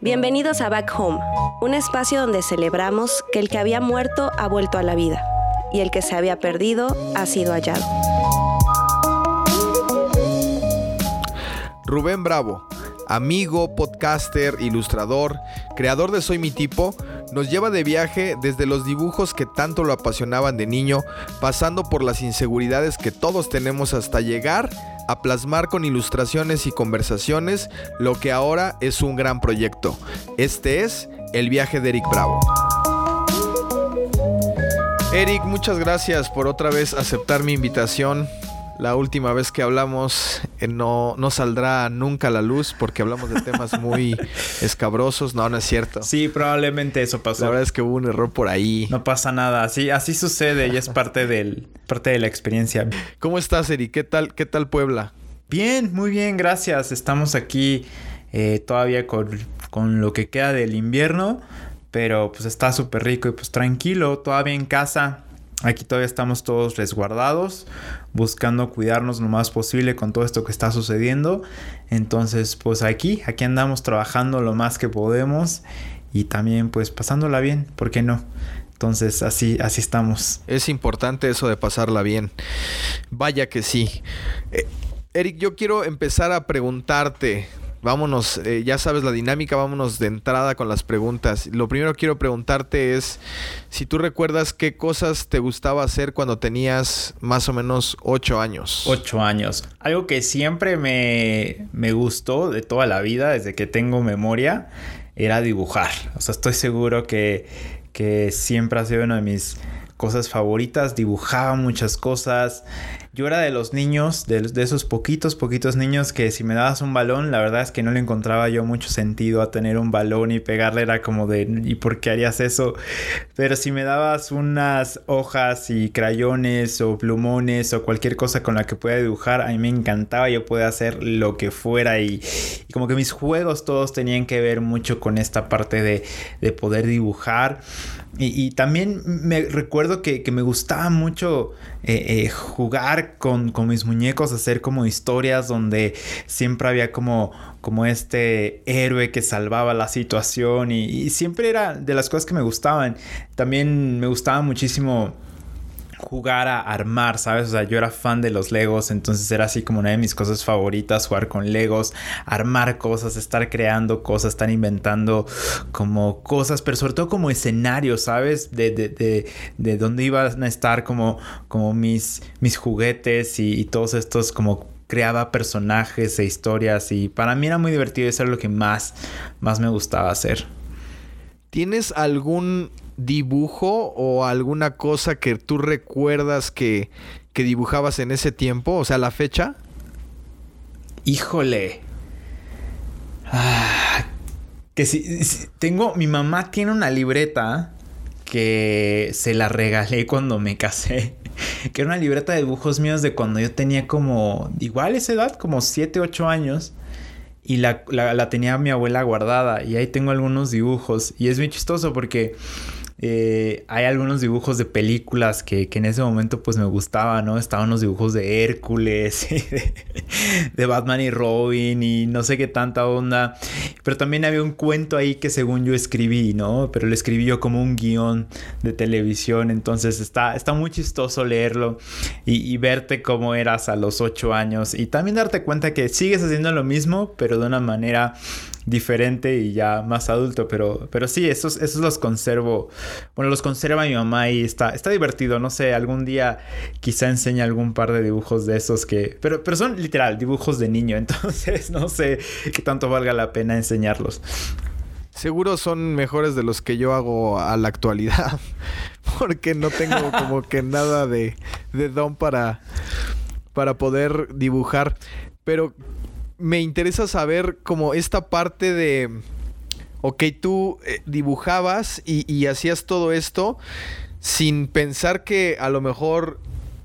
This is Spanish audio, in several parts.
Bienvenidos a Back Home, un espacio donde celebramos que el que había muerto ha vuelto a la vida y el que se había perdido ha sido hallado. Rubén Bravo, amigo, podcaster, ilustrador, creador de Soy Mi Tipo, nos lleva de viaje desde los dibujos que tanto lo apasionaban de niño, pasando por las inseguridades que todos tenemos hasta llegar a plasmar con ilustraciones y conversaciones lo que ahora es un gran proyecto. Este es el viaje de Eric Bravo. Eric, muchas gracias por otra vez aceptar mi invitación. La última vez que hablamos no saldrá nunca a la luz porque hablamos de temas muy escabrosos. No es cierto. Sí, probablemente eso pasó. La verdad es que hubo un error por ahí. No pasa nada. Así sucede y es parte de la experiencia. ¿Cómo estás, Eri? ¿Qué tal Puebla? Bien, muy bien, gracias. Estamos aquí todavía con lo que queda del invierno, pero pues está súper rico y pues tranquilo, todavía en casa. Aquí todavía estamos todos resguardados, buscando cuidarnos lo más posible con todo esto que está sucediendo. Entonces, pues aquí andamos trabajando lo más que podemos y también pues pasándola bien, ¿por qué no? Entonces, así estamos. Es importante eso de pasarla bien. Vaya que sí. Eric, yo quiero empezar a preguntarte. Vámonos, ya sabes la dinámica, vámonos de entrada con las preguntas. Lo primero que quiero preguntarte es si tú recuerdas qué cosas te gustaba hacer cuando tenías más o menos 8 años. 8 años. Algo que siempre me gustó de toda la vida, desde que tengo memoria, era dibujar. O sea, estoy seguro que siempre ha sido una de mis cosas favoritas. Dibujaba muchas cosas. Yo era de los niños, de esos poquitos niños que si me dabas un balón, la verdad es que no le encontraba yo mucho sentido a tener un balón y pegarle, era como de ¿y por qué harías eso? Pero si me dabas unas hojas y crayones o plumones o cualquier cosa con la que pueda dibujar, a mí me encantaba, yo podía hacer lo que fuera y como que mis juegos todos tenían que ver mucho con esta parte de poder dibujar. Y también me recuerdo que me gustaba mucho jugar con mis muñecos, hacer como historias donde siempre había como este héroe que salvaba la situación y siempre era de las cosas que me gustaban. También me gustaba muchísimo jugar a armar, ¿sabes? O sea, yo era fan de los Legos, entonces era así como una de mis cosas favoritas, jugar con Legos, armar cosas, estar creando cosas, estar inventando como cosas, pero sobre todo como escenarios, ¿sabes? De dónde iban a estar como mis juguetes y todos estos como creaba personajes e historias y para mí era muy divertido y eso era lo que más me gustaba hacer. ¿Tienes algún dibujo o alguna cosa que tú recuerdas que dibujabas en ese tiempo? O sea, la fecha. Híjole. Que si tengo... Mi mamá tiene una libreta que se la regalé cuando me casé. Que era una libreta de dibujos míos de cuando yo tenía como... Igual esa edad, como 7, 8 años. Y la tenía mi abuela guardada. Y ahí tengo algunos dibujos. Y es muy chistoso porque... hay algunos dibujos de películas que en ese momento pues me gustaban, ¿no? Estaban los dibujos de Hércules, de Batman y Robin y no sé qué tanta onda. Pero también había un cuento ahí que según yo escribí, ¿no? Pero lo escribí yo como un guión de televisión. Entonces está muy chistoso leerlo y verte cómo eras a los 8 años. Y también darte cuenta que sigues haciendo lo mismo, pero de una manera diferente y ya más adulto. Pero sí, esos los conservo. Bueno, los conserva mi mamá y está divertido. No sé, algún día quizá enseñe algún par de dibujos de esos que... Pero son literal dibujos de niño. Entonces no sé qué tanto valga la pena enseñarlos. Seguro son mejores de los que yo hago a la actualidad. Porque no tengo como que nada de don para poder dibujar. Pero me interesa saber como esta parte de... Ok, tú dibujabas y hacías todo esto sin pensar que a lo mejor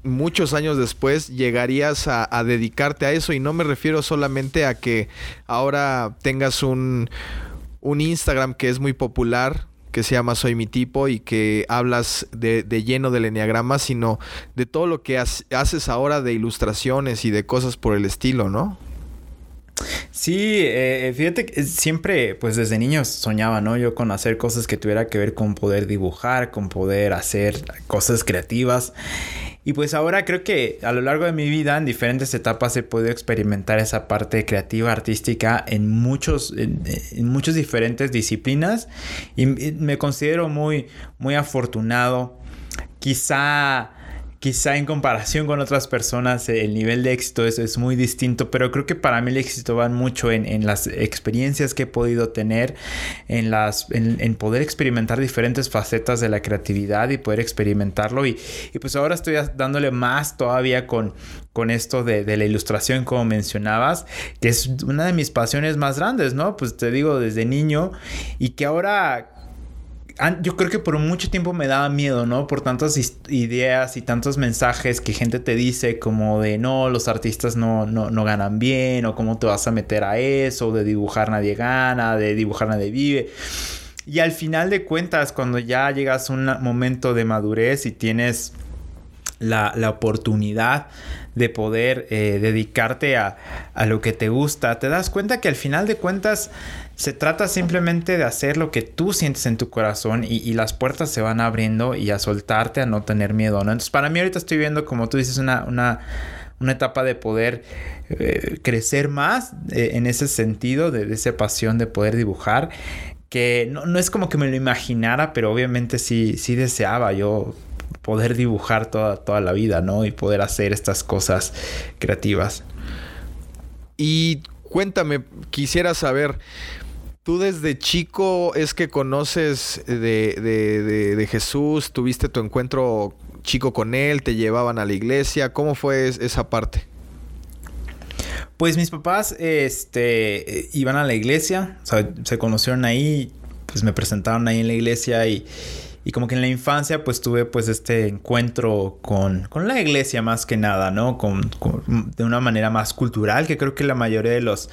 muchos años después llegarías a dedicarte a eso. Y no me refiero solamente a que ahora tengas un Instagram que es muy popular, que que se llama Soy Mi Tipo y que hablas de lleno del eneagrama, sino de todo lo que haces ahora de ilustraciones y de cosas por el estilo, ¿no? Sí, fíjate que siempre, pues desde niño soñaba, ¿no? Yo con hacer cosas que tuviera que ver con poder dibujar, con poder hacer cosas creativas. Y pues ahora creo que a lo largo de mi vida, en diferentes etapas, he podido experimentar esa parte creativa, artística en muchos diferentes disciplinas. Y me considero muy, muy afortunado. Quizá en comparación con otras personas el nivel de éxito es muy distinto, pero creo que para mí el éxito va mucho en las experiencias que he podido tener, en poder experimentar diferentes facetas de la creatividad y poder experimentarlo. Y pues ahora estoy dándole más todavía con esto de la ilustración, como mencionabas, que es una de mis pasiones más grandes, ¿no? Pues te digo, desde niño, y que ahora... Yo creo que por mucho tiempo me daba miedo, ¿no? Por tantas ideas y tantos mensajes que gente te dice como de no, los artistas no ganan bien, o cómo te vas a meter a eso, de dibujar nadie gana, de dibujar nadie vive. Y al final de cuentas, cuando ya llegas a un momento de madurez y tienes la oportunidad de poder dedicarte a lo que te gusta, te das cuenta que al final de cuentas se trata simplemente de hacer lo que tú sientes en tu corazón, y las puertas se van abriendo, y a soltarte, a no tener miedo, ¿no? Entonces, para mí ahorita estoy viendo, como tú dices, una etapa de poder crecer más en ese sentido, de esa pasión de poder dibujar, que no es como que me lo imaginara, pero obviamente sí deseaba yo poder dibujar toda la vida, ¿no? Y poder hacer estas cosas creativas. Y cuéntame, quisiera saber, ¿tú desde chico es que conoces de Jesús? ¿Tuviste tu encuentro chico con él? ¿Te llevaban a la iglesia? ¿Cómo fue esa parte? Pues mis papás iban a la iglesia, o sea, se conocieron ahí, pues me presentaron ahí en la iglesia, y como que en la infancia pues tuve pues este encuentro con la iglesia, más que nada, ¿no? De una manera más cultural, que creo que la mayoría de los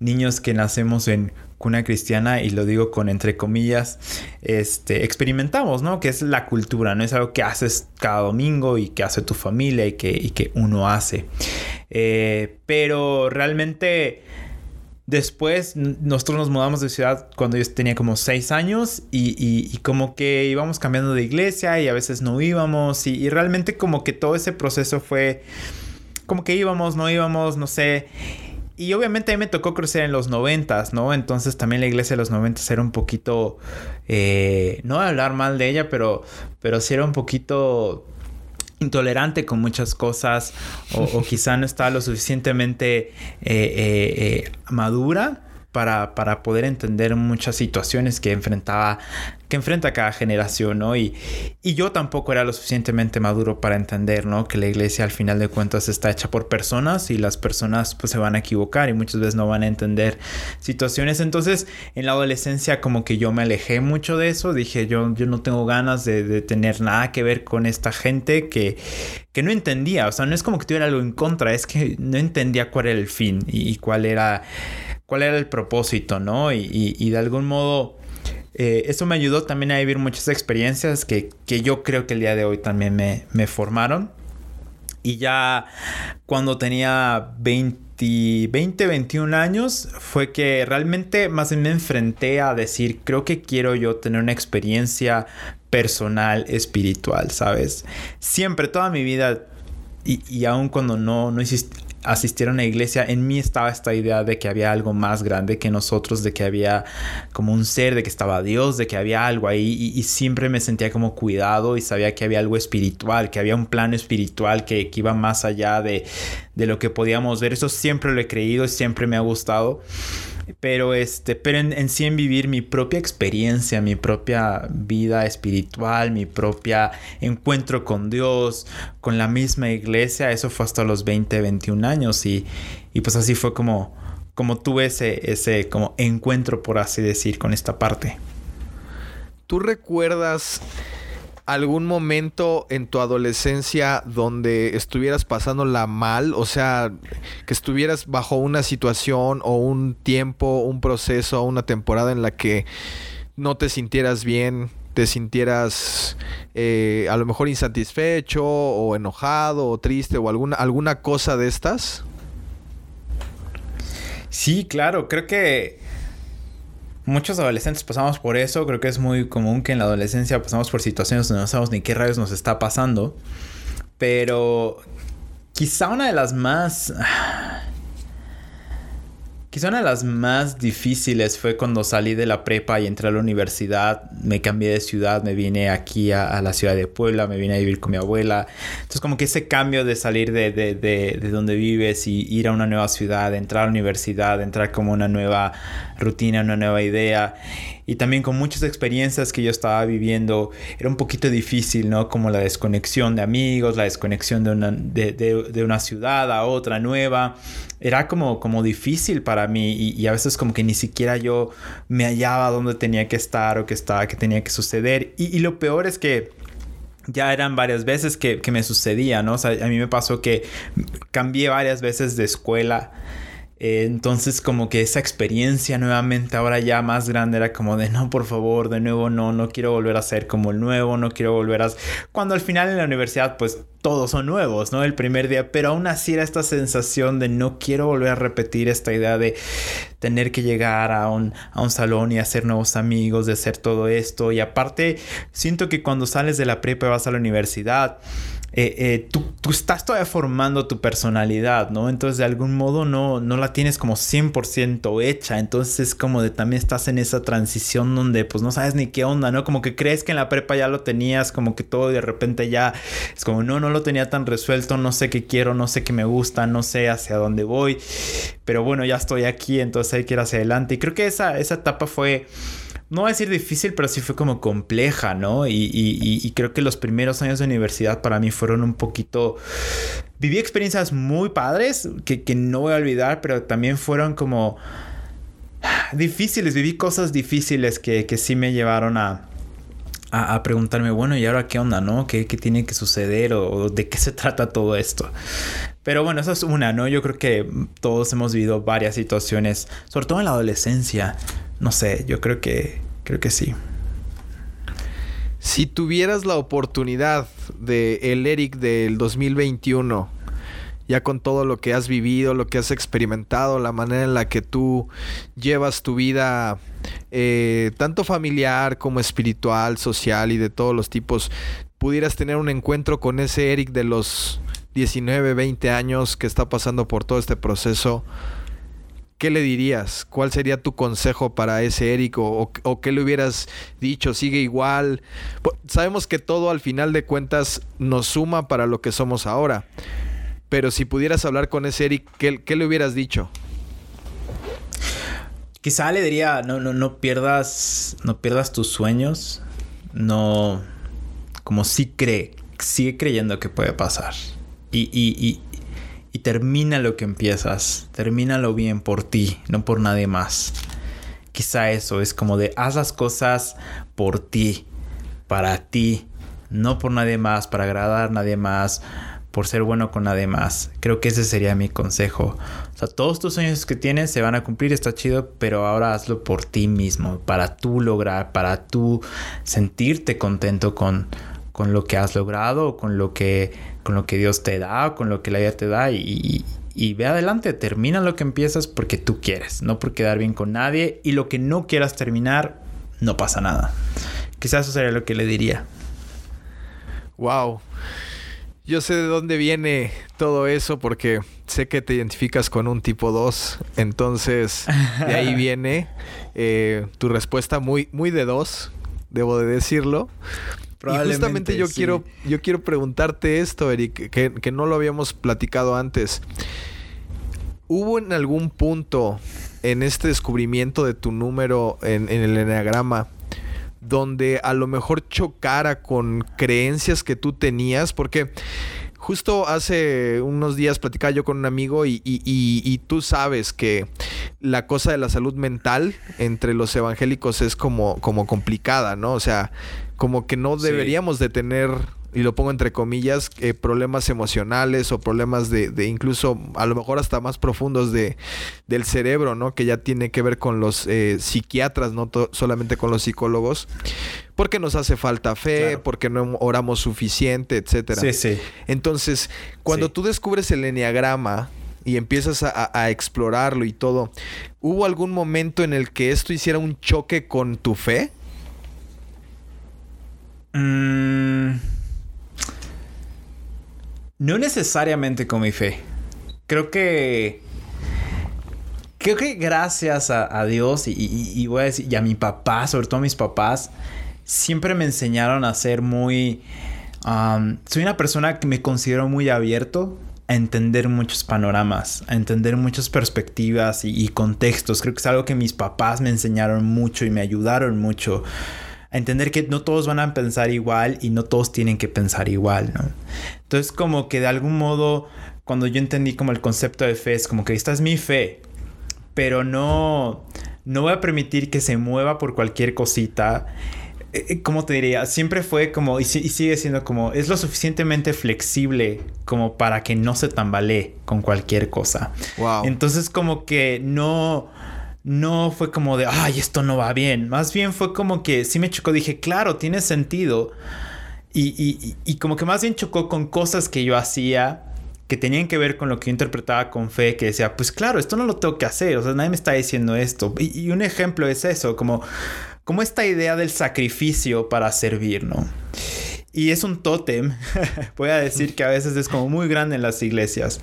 niños que nacemos en cuna cristiana, y lo digo con entre comillas, experimentamos, ¿no? Que es la cultura, ¿no? Es algo que haces cada domingo y que hace tu familia y que uno hace. Pero realmente... Después nosotros nos mudamos de ciudad cuando yo tenía como 6 años y como que íbamos cambiando de iglesia y a veces no íbamos y realmente como que todo ese proceso fue como que íbamos, no íbamos, no sé. Y obviamente a mí me tocó crecer en los 90s, ¿no? Entonces también la iglesia de los 90s era un poquito, no voy a hablar mal de ella, pero sí era un poquito... intolerante con muchas cosas o quizá no estaba lo suficientemente madura para poder entender muchas situaciones que enfrenta cada generación, ¿no? Y yo tampoco era lo suficientemente maduro para entender, ¿no? Que la iglesia al final de cuentas está hecha por personas y las personas pues se van a equivocar y muchas veces no van a entender situaciones. Entonces en la adolescencia como que yo me alejé mucho de eso. Dije yo no tengo ganas de tener nada que ver con esta gente que no entendía. O sea, no es como que tuviera algo en contra, es que no entendía cuál era el fin y cuál era el propósito, ¿no? Y de algún modo... eso me ayudó también a vivir muchas experiencias que yo creo que el día de hoy también me formaron. Y ya cuando tenía 21 años fue que realmente más bien me enfrenté a decir, creo que quiero yo tener una experiencia personal, espiritual, ¿sabes? Siempre, toda mi vida, y aun cuando no asistir a una iglesia, en mí estaba esta idea de que había algo más grande que nosotros, de que había como un ser, de que estaba Dios, de que había algo ahí, y siempre me sentía como cuidado y sabía que había algo espiritual, que había un plano espiritual que iba más allá de lo que podíamos ver. Eso siempre lo he creído y siempre me ha gustado, pero en sí, en vivir mi propia experiencia, mi propia vida espiritual, mi propia encuentro con Dios, con la misma iglesia, eso fue hasta los 21 años y pues así fue como tuve ese como encuentro, por así decir, con esta parte. ¿Tú recuerdas algún momento en tu adolescencia donde estuvieras pasándola mal? O sea, que estuvieras bajo una situación o un tiempo, un proceso, una temporada en la que no te sintieras bien, te sintieras a lo mejor insatisfecho o enojado o triste o alguna cosa de estas? Sí, claro, creo que muchos adolescentes pasamos por eso. Creo que es muy común que en la adolescencia pasamos por situaciones donde no sabemos ni qué rayos nos está pasando. Pero quizá una de las más difíciles fue cuando salí de la prepa y entré a la universidad. Me cambié de ciudad, me vine aquí a la ciudad de Puebla, me vine a vivir con mi abuela. Entonces como que ese cambio de salir de donde vives y ir a una nueva ciudad, entrar a la universidad, entrar como una nueva rutina, una nueva idea. Y también con muchas experiencias que yo estaba viviendo, era un poquito difícil, ¿no? Como la desconexión de amigos, la desconexión de una ciudad a otra nueva. Era como difícil para mí y a veces como que ni siquiera yo me hallaba dónde tenía que estar o qué tenía que suceder. Y lo peor es que ya eran varias veces que me sucedía, ¿no? O sea, a mí me pasó que cambié varias veces de escuela. Entonces como que esa experiencia nuevamente ahora ya más grande era como de no, por favor, de nuevo no quiero volver a ser como el nuevo, no quiero volver a... Cuando al final en la universidad pues todos son nuevos, ¿no? El primer día, pero aún así era esta sensación de no quiero volver a repetir esta idea de tener que llegar a un salón y hacer nuevos amigos, de hacer todo esto. Y aparte siento que cuando sales de la prepa y vas a la universidad, tú estás todavía formando tu personalidad, ¿no? Entonces de algún modo no la tienes como 100% hecha. Entonces es como de también estás en esa transición donde pues no sabes ni qué onda, ¿no? Como que crees que en la prepa ya lo tenías, como que todo, y de repente ya es como no lo tenía tan resuelto, no sé qué quiero, no sé qué me gusta, no sé hacia dónde voy, pero bueno, ya estoy aquí, entonces hay que ir hacia adelante. Y creo que esa etapa fue, no voy a decir difícil, pero sí fue como compleja, ¿no? Y creo que los primeros años de universidad para mí fueron un poquito... Viví experiencias muy padres que no voy a olvidar, pero también fueron como difíciles. Viví cosas difíciles que sí me llevaron a preguntarme, bueno, ¿y ahora qué onda, no? ¿Qué tiene que suceder o de qué se trata todo esto? Pero bueno, esa es una, ¿no? Yo creo que todos hemos vivido varias situaciones, sobre todo en la adolescencia. No sé, yo creo que sí. Si tuvieras la oportunidad de el Eric del 2021, ya con todo lo que has vivido, lo que has experimentado, la manera en la que tú llevas tu vida, tanto familiar como espiritual, social y de todos los tipos, pudieras tener un encuentro con ese Eric de los 19, 20 años que está pasando por todo este proceso, ¿qué le dirías? ¿Cuál sería tu consejo para ese Eric? ¿O qué le hubieras dicho? ¿Sigue igual? Sabemos que todo al final de cuentas nos suma para lo que somos ahora. Pero si pudieras hablar con ese Eric, ¿qué le hubieras dicho? Quizá le diría, no pierdas tus sueños. No, como sí sigue creyendo que puede pasar. Y termina lo que empiezas. Termínalo bien por ti, no por nadie más. Quizá eso es como de haz las cosas por ti, para ti, no por nadie más, para agradar a nadie más, por ser bueno con nadie más. Creo que ese sería mi consejo. O sea, todos tus sueños que tienes se van a cumplir, está chido, pero ahora hazlo por ti mismo, para tú lograr, para tú sentirte contento con lo que has logrado, con lo que Dios te da, con lo que la vida te da, y ve adelante, termina lo que empiezas porque tú quieres, no por quedar bien con nadie, y lo que no quieras terminar, no pasa nada. Quizás eso sería lo que le diría. Wow. Yo sé de dónde viene todo eso porque sé que te identificas con un tipo 2. Entonces, de ahí viene tu respuesta muy, muy de 2, debo de decirlo. Y justamente yo, sí. yo quiero preguntarte esto, Eric, que no lo habíamos platicado antes. ¿Hubo en algún punto en este descubrimiento de tu número en el Eneagrama donde a lo mejor chocara con creencias que tú tenías? Porque justo hace unos días platicaba yo con un amigo y tú sabes que la cosa de la salud mental entre los evangélicos es como complicada, ¿no? O sea, como que no deberíamos de tener y lo pongo entre comillas, problemas emocionales o problemas de incluso a lo mejor hasta más profundos del cerebro, ¿no? Que ya tiene que ver con los psiquiatras, no solamente con los psicólogos, porque nos hace falta fe, claro, porque no oramos suficiente, etcétera. Sí, sí. Entonces, cuando tú descubres el eneagrama y empiezas a explorarlo y todo, ¿hubo algún momento en el que esto hiciera un choque con tu fe? No necesariamente con mi fe. Creo que gracias a Dios y voy a decir, y a mi papá, sobre todo a mis papás, siempre me enseñaron a ser muy... soy una persona que me considero muy abierto a entender muchos panoramas, a entender muchas perspectivas y contextos. Creo que es algo que mis papás me enseñaron mucho y me ayudaron mucho a entender que no todos van a pensar igual y no todos tienen que pensar igual, ¿no? Entonces, como que de algún modo, cuando yo entendí como el concepto de fe, es como que esta es mi fe, pero no voy a permitir que se mueva por cualquier cosita. ¿Cómo te diría? Siempre fue como, y sigue siendo como, es lo suficientemente flexible como para que no se tambalee con cualquier cosa. Wow. Entonces, como que no fue como de, ay, esto no va bien. Más bien fue como que sí me chocó. Dije, claro, tiene sentido. Y como que más bien chocó con cosas que yo hacía que tenían que ver con lo que yo interpretaba con fe. Que decía, pues claro, esto no lo tengo que hacer. O sea, nadie me está diciendo esto. Y un ejemplo es eso. Como esta idea del sacrificio para servir, ¿no? Y es un tótem. Voy a decir que a veces es como muy grande en las iglesias.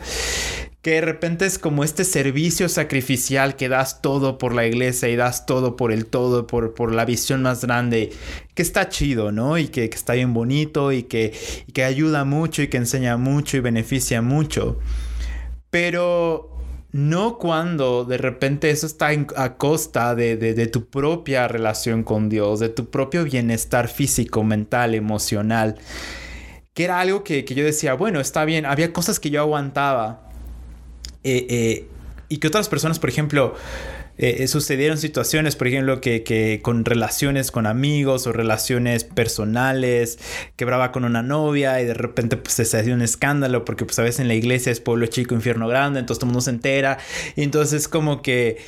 Que de repente es como este servicio sacrificial que das todo por la iglesia y das todo por el todo, por la visión más grande, que está chido, ¿no? Y que está bien bonito y que ayuda mucho y que enseña mucho y beneficia mucho. Pero no cuando de repente eso está a costa de tu propia relación con Dios, de tu propio bienestar físico, mental, emocional. Que era algo que yo decía, bueno, está bien, había cosas que yo aguantaba. Y que otras personas, por ejemplo, sucedieron situaciones, por ejemplo, que con relaciones con amigos o relaciones personales, quebraba con una novia y de repente pues, se hacía un escándalo porque pues a veces en la iglesia es pueblo chico, infierno grande, entonces todo el mundo se entera. Y entonces como que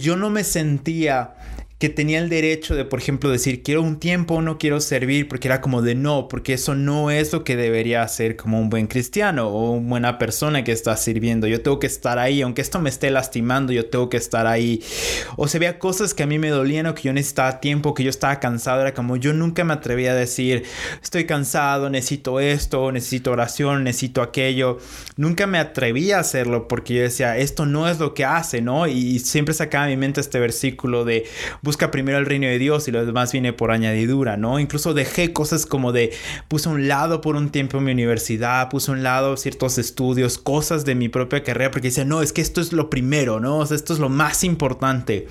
yo no me sentía que tenía el derecho de, por ejemplo, decir quiero un tiempo, no quiero servir, porque era como de no, porque eso no es lo que debería hacer como un buen cristiano o una buena persona que está sirviendo. Yo tengo que estar ahí, aunque esto me esté lastimando, yo tengo que estar ahí. O se veía cosas que a mí me dolían o que yo necesitaba tiempo, que yo estaba cansado. Era como yo nunca me atrevía a decir estoy cansado, necesito esto, necesito oración, necesito aquello. Nunca me atrevía a hacerlo porque yo decía esto no es lo que hace, ¿no? Y siempre sacaba de mi mente este versículo de busca primero el reino de Dios y lo demás viene por añadidura, ¿no? Incluso dejé cosas como de... puse a un lado por un tiempo en mi universidad. Puse a un lado ciertos estudios. Cosas de mi propia carrera. Porque dice, no, es que esto es lo primero, ¿no? O sea, esto es lo más importante.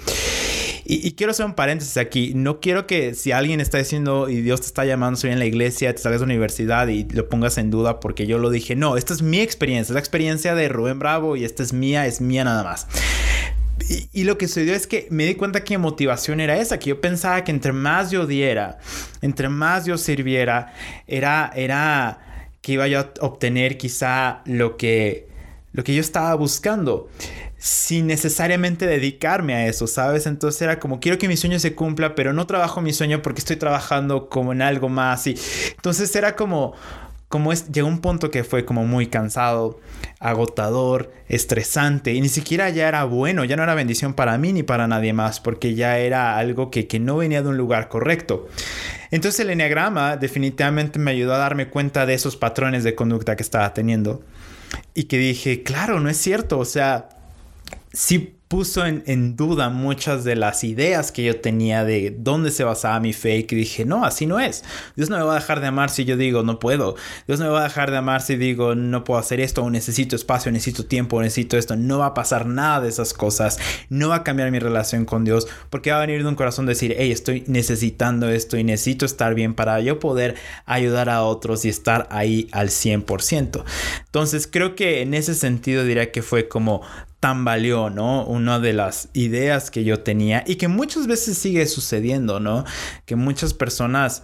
Y quiero hacer un paréntesis aquí. No quiero que si alguien está diciendo... y Dios te está llamando, soy en la iglesia, te sales de la universidad y lo pongas en duda porque yo lo dije. No, esta es mi experiencia. Es la experiencia de Rubén Bravo y esta es mía nada más. Y lo que sucedió es que me di cuenta que mi motivación era esa, que yo pensaba que entre más yo diera, entre más yo sirviera, era que iba yo a obtener quizá lo que yo estaba buscando, sin necesariamente dedicarme a eso, ¿sabes? Entonces era como, quiero que mi sueño se cumpla, pero no trabajo mi sueño porque estoy trabajando como en algo más. Y entonces era como llegó un punto que fue como muy cansado, agotador, estresante y ni siquiera ya era bueno, ya no era bendición para mí ni para nadie más porque ya era algo que no venía de un lugar correcto. Entonces el eneagrama definitivamente me ayudó a darme cuenta de esos patrones de conducta que estaba teniendo y que dije, claro, no es cierto, o sea, sí puso en duda muchas de las ideas que yo tenía de dónde se basaba mi fe y que dije, no, así no es. Dios no me va a dejar de amar si yo digo, no puedo. Dios no me va a dejar de amar si digo, no puedo hacer esto, o necesito espacio, necesito tiempo, necesito esto. No va a pasar nada de esas cosas. No va a cambiar mi relación con Dios porque va a venir de un corazón decir, hey, estoy necesitando esto y necesito estar bien para yo poder ayudar a otros y estar ahí al 100%. Entonces creo que en ese sentido diría que fue como tambaleó, ¿no? Una de las ideas que yo tenía y que muchas veces sigue sucediendo, ¿no? Que muchas personas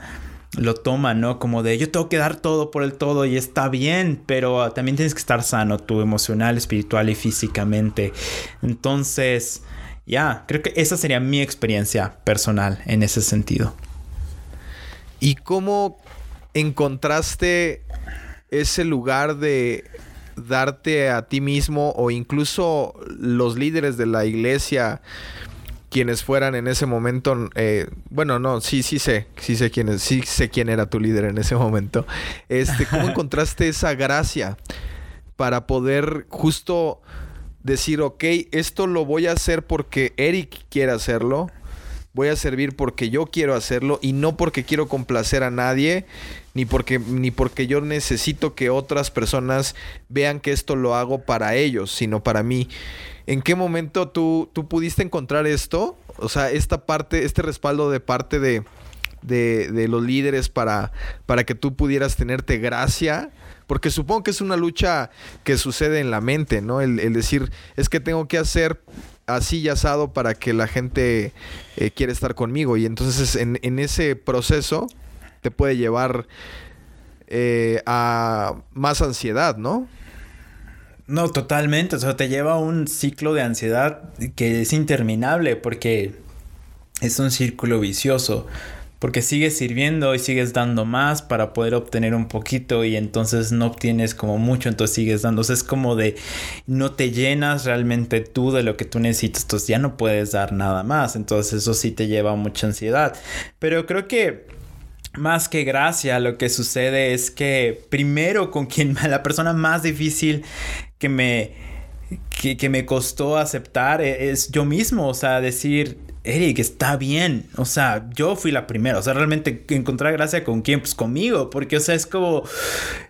lo toma, ¿no? Como de yo tengo que dar todo por el todo y está bien, pero también tienes que estar sano tú emocional, espiritual y físicamente. Entonces, ya, creo que esa sería mi experiencia personal en ese sentido. ¿Y cómo encontraste ese lugar de darte a ti mismo o incluso los líderes de la iglesia, quienes fueran en ese momento? Bueno, no, sí sé quién era tu líder en ese momento. ¿Cómo encontraste esa gracia para poder justo decir, ok, esto lo voy a hacer porque Eric quiere hacerlo, voy a servir porque yo quiero hacerlo y no porque quiero complacer a nadie, ni porque yo necesito que otras personas vean que esto lo hago para ellos, sino para mí? ¿En qué momento tú pudiste encontrar esto? O sea, esta parte, este respaldo de parte de los líderes para que tú pudieras tenerte gracia. Porque supongo que es una lucha que sucede en la mente, ¿no? El decir, es que tengo que hacer así y asado para que la gente quiera estar conmigo. Y entonces en ese proceso te puede llevar a más ansiedad, ¿no? No, totalmente. O sea, te lleva a un ciclo de ansiedad que es interminable porque es un círculo vicioso. Porque sigues sirviendo y sigues dando más para poder obtener un poquito y entonces no obtienes como mucho, entonces sigues dando. O sea, es como de no te llenas realmente tú de lo que tú necesitas, entonces ya no puedes dar nada más. Entonces eso sí te lleva a mucha ansiedad. Pero creo que más que gracia, lo que sucede es que primero con quien la persona más difícil que me costó aceptar es yo mismo. O sea, decir, Eric, está bien. O sea, yo fui la primera. O sea, realmente encontrar gracia con quién, pues conmigo. Porque, o sea, es como...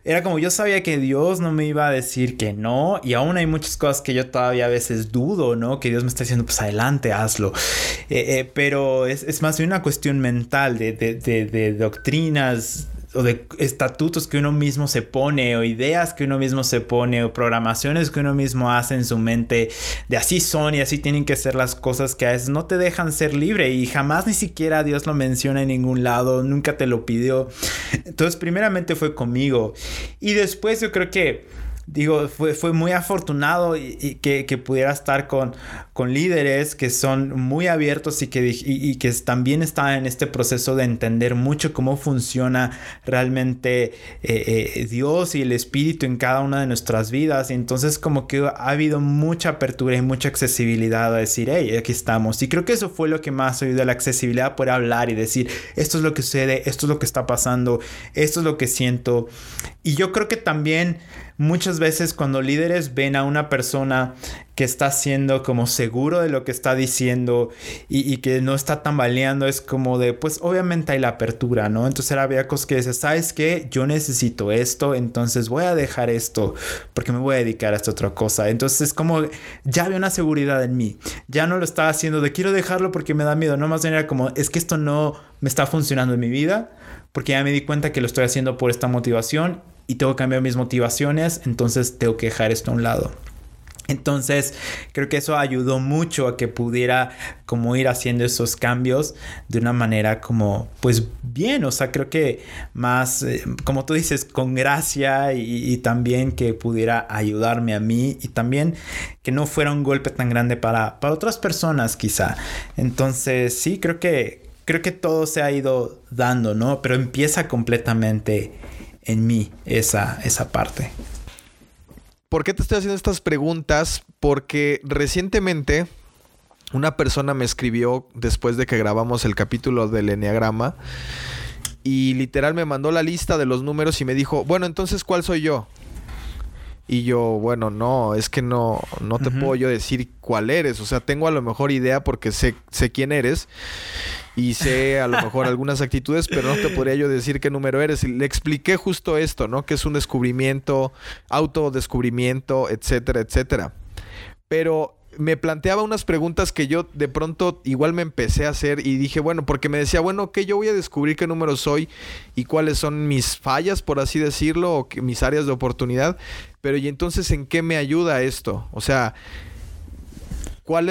Era como yo sabía que Dios no me iba a decir que no. Y aún hay muchas cosas que yo todavía a veces dudo, ¿no? Que Dios me está diciendo, pues adelante, hazlo. Pero es más bien una cuestión mental de doctrinas o de estatutos que uno mismo se pone, o ideas que uno mismo se pone, o programaciones que uno mismo hace en su mente de así son y así tienen que ser las cosas, que a veces no te dejan ser libre y jamás ni siquiera Dios lo menciona en ningún lado, nunca te lo pidió. Entonces, primeramente fue conmigo y después yo creo que fue muy afortunado y que pudiera estar con líderes que son muy abiertos y que también están en este proceso de entender mucho cómo funciona realmente Dios y el Espíritu en cada una de nuestras vidas. Y entonces como que ha habido mucha apertura y mucha accesibilidad a decir, hey, aquí estamos. Y creo que eso fue lo que más ayudó, la accesibilidad, poder hablar y decir, esto es lo que sucede, esto es lo que está pasando, esto es lo que siento. Y yo creo que también muchas veces cuando líderes ven a una persona que está siendo como seguro de lo que está diciendo y que no está tambaleando, es como de, pues obviamente hay la apertura, ¿no? Entonces había cosas que dices, ¿sabes qué? Yo necesito esto, entonces voy a dejar esto porque me voy a dedicar a esta otra cosa. Entonces es como, ya había una seguridad en mí, ya no lo estaba haciendo de quiero dejarlo porque me da miedo, no, más bien era como, es que esto no me está funcionando en mi vida porque ya me di cuenta que lo estoy haciendo por esta motivación y tengo que cambiar mis motivaciones, entonces tengo que dejar esto a un lado. Entonces creo que eso ayudó mucho a que pudiera como ir haciendo esos cambios de una manera como pues bien. O sea, creo que más como tú dices, con gracia y también que pudiera ayudarme a mí y también que no fuera un golpe tan grande para otras personas quizá. Entonces sí, creo que todo se ha ido dando, ¿no? Pero empieza completamente en mí esa parte. ¿Por qué te estoy haciendo estas preguntas? Porque recientemente una persona me escribió después de que grabamos el capítulo del Eneagrama y literal me mandó la lista de los números y me dijo, bueno, entonces, ¿cuál soy yo? Y yo, bueno, no, es que no te puedo yo decir cuál eres. O sea, tengo a lo mejor idea porque sé quién eres y sé a lo mejor algunas actitudes, pero no te podría yo decir qué número eres. Y le expliqué justo esto, ¿no? Que es un descubrimiento, autodescubrimiento, etcétera, etcétera. Pero me planteaba unas preguntas que yo de pronto igual me empecé a hacer y dije, bueno, porque me decía, bueno, ok, yo voy a descubrir qué número soy y cuáles son mis fallas, por así decirlo, o mis áreas de oportunidad. Pero, ¿y entonces en qué me ayuda esto? O sea, ¿Cuál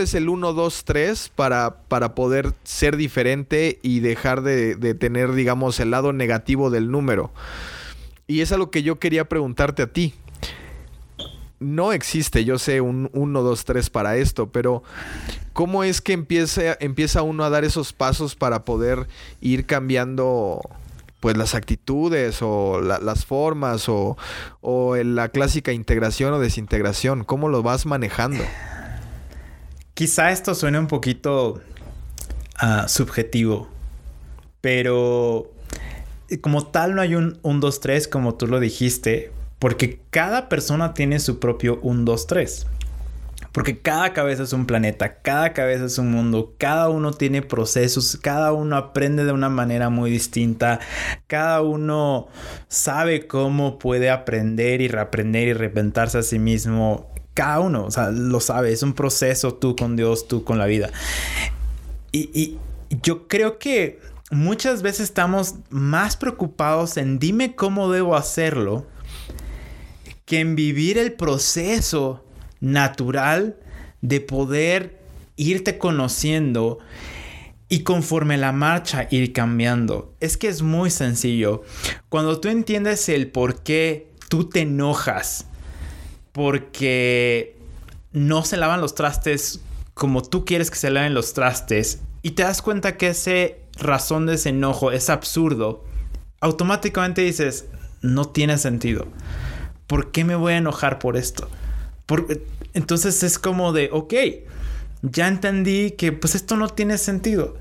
es el 1, 2, 3 para poder ser diferente y dejar de tener, digamos, el lado negativo del número? Y es a lo que yo quería preguntarte a ti. No existe, yo sé, un 1, 2, 3 para esto, pero ¿cómo es que empieza uno a dar esos pasos para poder ir cambiando, pues, las actitudes o las formas o la clásica integración o desintegración? ¿Cómo lo vas manejando? Quizá esto suene un poquito subjetivo, pero como tal no hay un 1, 2, 3 como tú lo dijiste, porque cada persona tiene su propio 1, 2, 3. Porque cada cabeza es un planeta, cada cabeza es un mundo, cada uno tiene procesos, cada uno aprende de una manera muy distinta, cada uno sabe cómo puede aprender y reaprender y reinventarse a sí mismo. Cada uno, o sea, lo sabe, es un proceso, tú con Dios, tú con la vida. Y yo creo que muchas veces estamos más preocupados en dime cómo debo hacerlo que en vivir el proceso natural de poder irte conociendo y conforme la marcha ir cambiando. Es que es muy sencillo. Cuando tú entiendes el por qué tú te enojas porque no se lavan los trastes como tú quieres que se laven los trastes y te das cuenta que esa razón de ese enojo es absurdo, automáticamente dices, no tiene sentido. ¿Por qué me voy a enojar por esto? Entonces es como de, ok, ya entendí que pues esto no tiene sentido.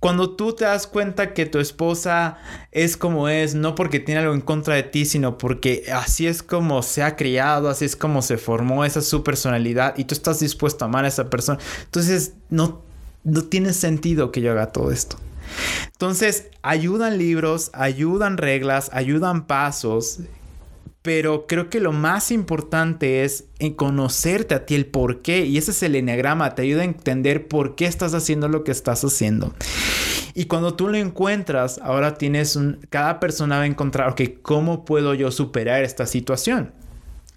Cuando tú te das cuenta que tu esposa es como es, no porque tiene algo en contra de ti, sino porque así es como se ha criado, así es como se formó, esa es su personalidad y tú estás dispuesto a amar a esa persona. Entonces no tiene sentido que yo haga todo esto. Entonces ayudan libros, ayudan reglas, ayudan pasos. Pero creo que lo más importante es conocerte a ti el por qué. Y ese es el eneagrama. Te ayuda a entender por qué estás haciendo lo que estás haciendo. Y cuando tú lo encuentras, ahora tienes cada persona va a encontrar, ok, ¿cómo puedo yo superar esta situación?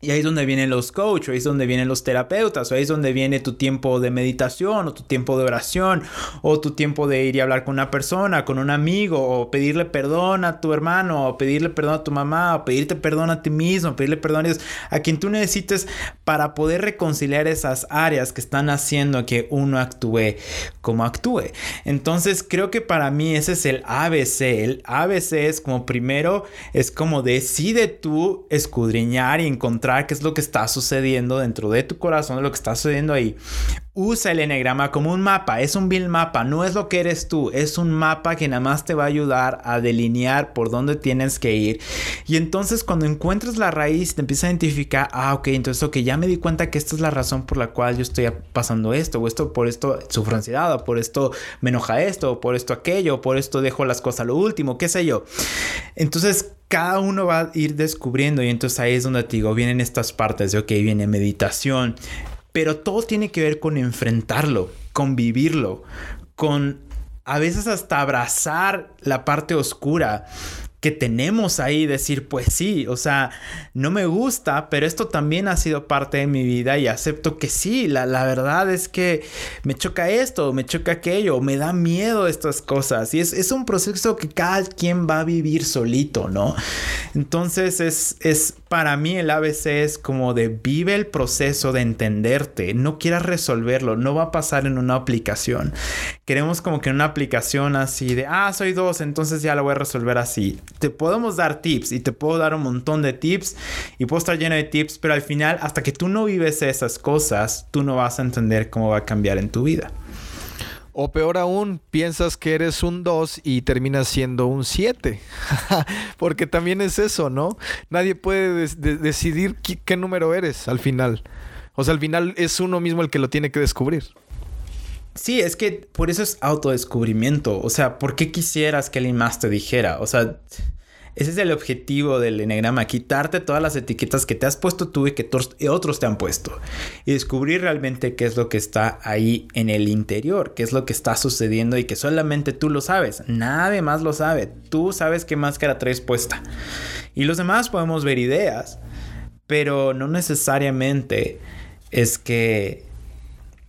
Y ahí es donde vienen los coaches, ahí es donde vienen los terapeutas, ahí es donde viene tu tiempo de meditación o tu tiempo de oración o tu tiempo de ir y hablar con una persona, con un amigo, o pedirle perdón a tu hermano, o pedirle perdón a tu mamá, o pedirte perdón a ti mismo, pedirle perdón a Dios, a quien tú necesites para poder reconciliar esas áreas que están haciendo que uno actúe como actúe. Entonces creo que para mí ese es el ABC. El ABC es como primero, es como decide tú escudriñar y encontrar qué es lo que está sucediendo dentro de tu corazón, lo que está sucediendo ahí. Usa el eneagrama como un mapa, es un vil mapa, no es lo que eres tú, es un mapa que nada más te va a ayudar a delinear por dónde tienes que ir. Y entonces cuando encuentras la raíz te empiezas a identificar, ok, entonces ok, ya me di cuenta que esta es la razón por la cual yo estoy pasando esto, o esto por esto sufro ansiedad, o por esto me enoja esto, o por esto aquello, o por esto dejo las cosas a lo último, qué sé yo. Entonces cada uno va a ir descubriendo y entonces ahí es donde te digo, vienen estas partes de ok, viene meditación. Pero todo tiene que ver con enfrentarlo, con vivirlo, con a veces hasta abrazar la parte oscura que tenemos ahí. Decir, pues sí, o sea, no me gusta, pero esto también ha sido parte de mi vida y acepto que sí. La verdad es que me choca esto, me choca aquello, me da miedo estas cosas. Y es un proceso que cada quien va a vivir solito, ¿no? Entonces es para mí el ABC es como de vive el proceso de entenderte. No quieras resolverlo, no va a pasar en una aplicación. Queremos como que una aplicación así de, soy 2, entonces ya lo voy a resolver así. Te podemos dar tips y te puedo dar un montón de tips y puedo estar lleno de tips, pero al final, hasta que tú no vives esas cosas, tú no vas a entender cómo va a cambiar en tu vida. O peor aún, piensas que eres un 2 y terminas siendo un 7. Porque también es eso, ¿no? Nadie puede decidir qué número eres al final. O sea, al final es uno mismo el que lo tiene que descubrir. Sí, es que por eso es autodescubrimiento. O sea, ¿por qué quisieras que alguien más te dijera? O sea, ese es el objetivo del eneagrama. Quitarte todas las etiquetas que te has puesto tú y que otros te han puesto. Y descubrir realmente qué es lo que está ahí en el interior. Qué es lo que está sucediendo y que solamente tú lo sabes. Nadie más lo sabe. Tú sabes qué máscara traes puesta. Y los demás podemos ver ideas. Pero no necesariamente es que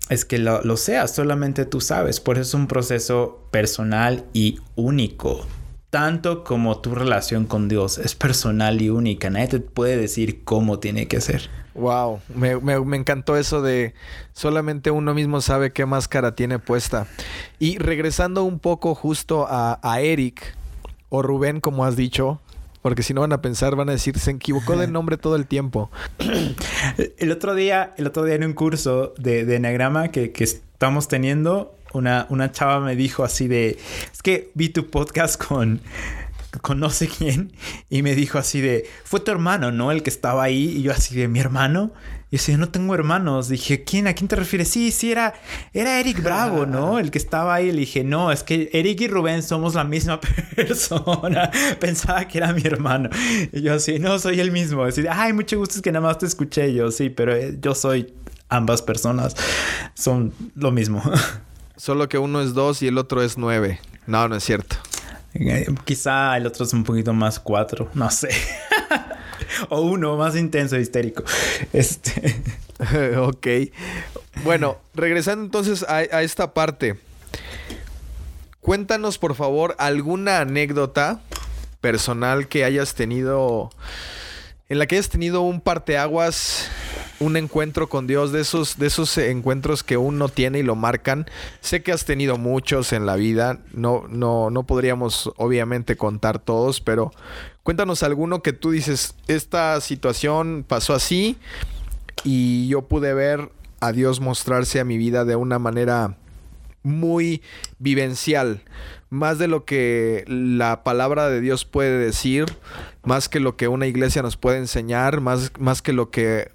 es que lo seas, solamente tú sabes. Por eso es un proceso personal y único. Tanto como tu relación con Dios es personal y única. Nadie te puede decir cómo tiene que ser. Wow, me encantó eso de solamente uno mismo sabe qué máscara tiene puesta. Y regresando un poco justo a Eric o Rubén, como has dicho, porque si no van a pensar, van a decir, se equivocó de nombre todo el tiempo. El otro día en un curso de Eneagrama que estamos teniendo, una chava me dijo así de, es que vi tu podcast con no sé quién, y me dijo así de, fue tu hermano, ¿no? El que estaba ahí. Y yo así de, ¿mi hermano? Y así, yo no tengo hermanos. Dije, ¿quién? ¿A quién te refieres? Sí, era Eric Bravo, ¿no? El que estaba ahí. Le dije, no, es que Eric y Rubén somos la misma persona. Pensaba que era mi hermano. Y yo así, no, soy el mismo. Así, ay, mucho gusto, es que nada más te escuché. Yo, sí, pero yo soy ambas personas. Son lo mismo. Solo que uno es 2 y el otro es 9. No, no es cierto. Quizá el otro es un poquito más 4, no sé. O uno más intenso e histérico. Ok. Bueno, regresando entonces a esta parte. Cuéntanos, por favor, alguna anécdota personal que hayas tenido, en la que hayas tenido un parteaguas, un encuentro con Dios, de esos encuentros que uno tiene y lo marcan. Sé que has tenido muchos en la vida. No podríamos obviamente contar todos, pero cuéntanos alguno que tú dices, esta situación pasó así y yo pude ver a Dios mostrarse a mi vida de una manera muy vivencial, más de lo que la palabra de Dios puede decir, más que lo que una iglesia nos puede enseñar, más que lo que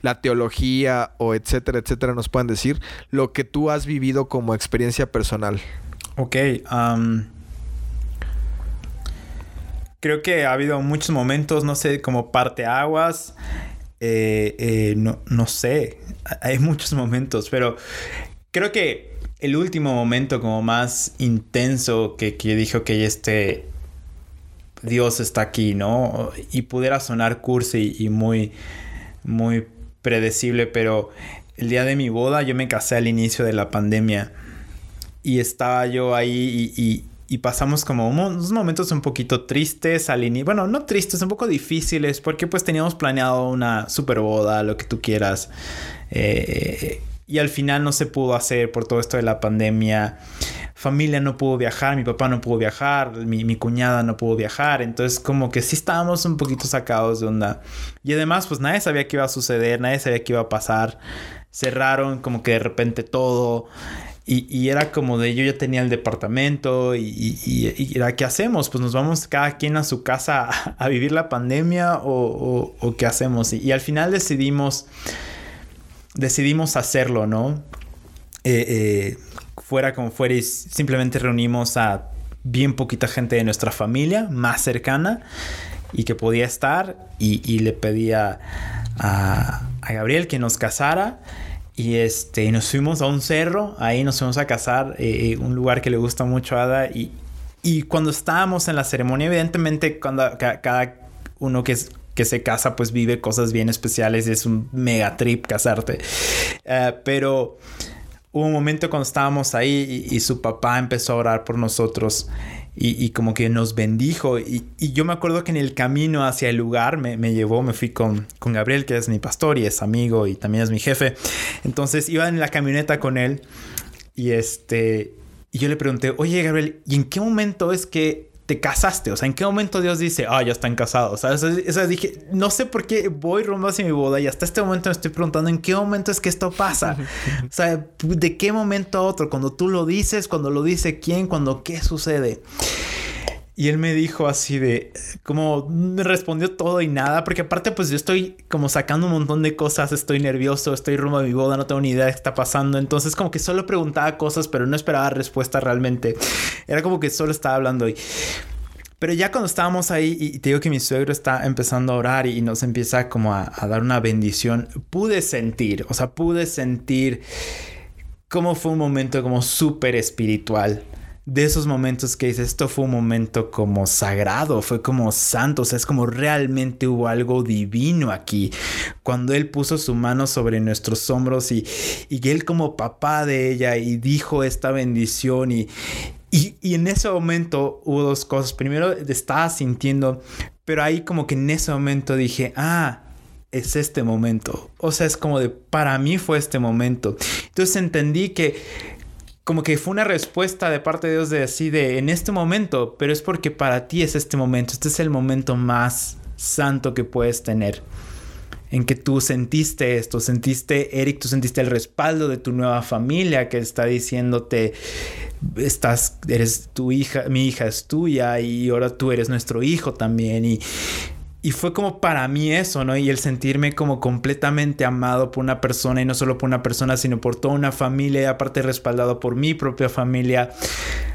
la teología o etcétera nos puedan decir, lo que tú has vivido como experiencia personal. Ok, creo que ha habido muchos momentos, no sé, como parteaguas, no sé, hay muchos momentos, pero creo que el último momento como más intenso que dije, ok, Dios está aquí, ¿no? Y pudiera sonar cursi y muy, muy predecible, pero el día de mi boda, yo me casé al inicio de la pandemia y estaba yo ahí y pasamos como unos momentos un poquito tristes al inicio. Bueno, no tristes, un poco difíciles, porque pues teníamos planeado una super boda, lo que tú quieras. Y al final no se pudo hacer por todo esto de la pandemia. Familia no pudo viajar, mi papá no pudo viajar, mi cuñada no pudo viajar. Entonces como que sí estábamos un poquito sacados de onda. Y además pues nadie sabía qué iba a suceder, nadie sabía qué iba a pasar. Cerraron como que de repente todo. Y era como de, yo ya tenía el departamento y era, ¿qué hacemos? Pues nos vamos cada quien a su casa a vivir la pandemia o ¿qué hacemos? Y al final decidimos hacerlo, ¿no? Fuera como fuera, y simplemente reunimos a bien poquita gente de nuestra familia más cercana y que podía estar, y le pedí a Gabriel que nos casara, y nos fuimos a un cerro, ahí nos fuimos a casar, un lugar que le gusta mucho a Ada, y cuando estábamos en la ceremonia, evidentemente cuando cada uno que se casa pues vive cosas bien especiales. Es un mega trip casarte. Pero hubo un momento cuando estábamos ahí y su papá empezó a orar por nosotros. Y como que nos bendijo. Y yo me acuerdo que en el camino hacia el lugar me fui con Gabriel, que es mi pastor y es amigo y también es mi jefe. Entonces iba en la camioneta con él. Y yo le pregunté, oye Gabriel, ¿y en qué momento es que te casaste? O sea, ¿en qué momento Dios dice, ya están casados? ¿Sabes? O sea, dije, no sé por qué voy rumbo hacia mi boda y hasta este momento me estoy preguntando en qué momento es que esto pasa. O sea, ¿de qué momento a otro? Cuando tú lo dices, cuando lo dice quién, cuando qué sucede. Y él me dijo así de, como me respondió todo y nada, porque aparte pues yo estoy como sacando un montón de cosas, estoy nervioso, estoy rumbo a mi boda, no tengo ni idea de qué está pasando. Entonces como que solo preguntaba cosas, pero no esperaba respuesta realmente. Era como que solo estaba hablando. Pero ya cuando estábamos ahí, y te digo que mi suegro está empezando a orar y nos empieza como a dar una bendición, pude sentir cómo fue un momento como súper espiritual. de esos momentos que dices, esto fue un momento como sagrado, fue como santo, o sea, es como realmente hubo algo divino aquí. Cuando él puso su mano sobre nuestros hombros y él como papá de ella y dijo esta bendición y en ese momento hubo dos cosas. Primero estaba sintiendo, pero ahí como que en ese momento dije, ah, es este momento. O sea, es como de, para mí fue este momento. Entonces entendí que como que fue una respuesta de parte de Dios de así de, en este momento, pero es porque para ti es este momento. Este es el momento más santo que puedes tener, en que tú sentiste esto, sentiste, Eric, tú sentiste el respaldo de tu nueva familia que está diciéndote, eres tu hija, mi hija es tuya y ahora tú eres nuestro hijo también. Y fue como para mí eso, ¿no? Y el sentirme como completamente amado por una persona, y no solo por una persona, sino por toda una familia, y aparte respaldado por mi propia familia.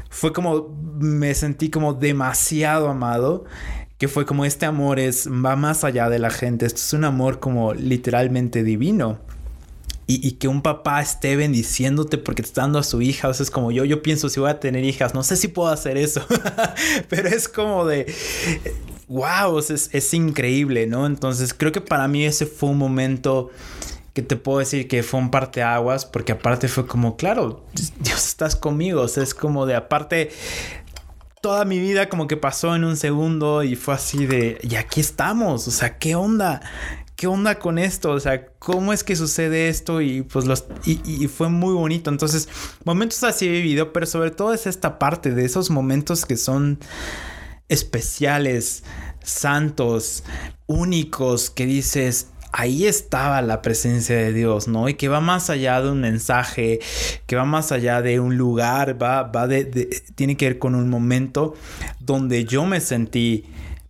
Fue como, me sentí como demasiado amado, que fue como este amor va más allá de la gente. Esto es un amor como literalmente divino. Y que un papá esté bendiciéndote porque te está dando a su hija. O sea, es como yo pienso, si voy a tener hijas, no sé si puedo hacer eso. Pero es como de, wow, es increíble, ¿no? Entonces creo que para mí ese fue un momento que te puedo decir que fue un parteaguas, porque aparte fue como, claro, Dios, estás conmigo. O sea, es como de, aparte, toda mi vida como que pasó en un segundo y fue así de, y aquí estamos. O sea, ¿qué onda? ¿Qué onda con esto? O sea, ¿cómo es que sucede esto? Y pues y fue muy bonito. Entonces, momentos así he vivido, pero sobre todo es esta parte de esos momentos que son especiales, santos, únicos, que dices, ahí estaba la presencia de Dios, ¿no? Y que va más allá de un mensaje, que va más allá de un lugar, tiene que ver con un momento donde yo me sentí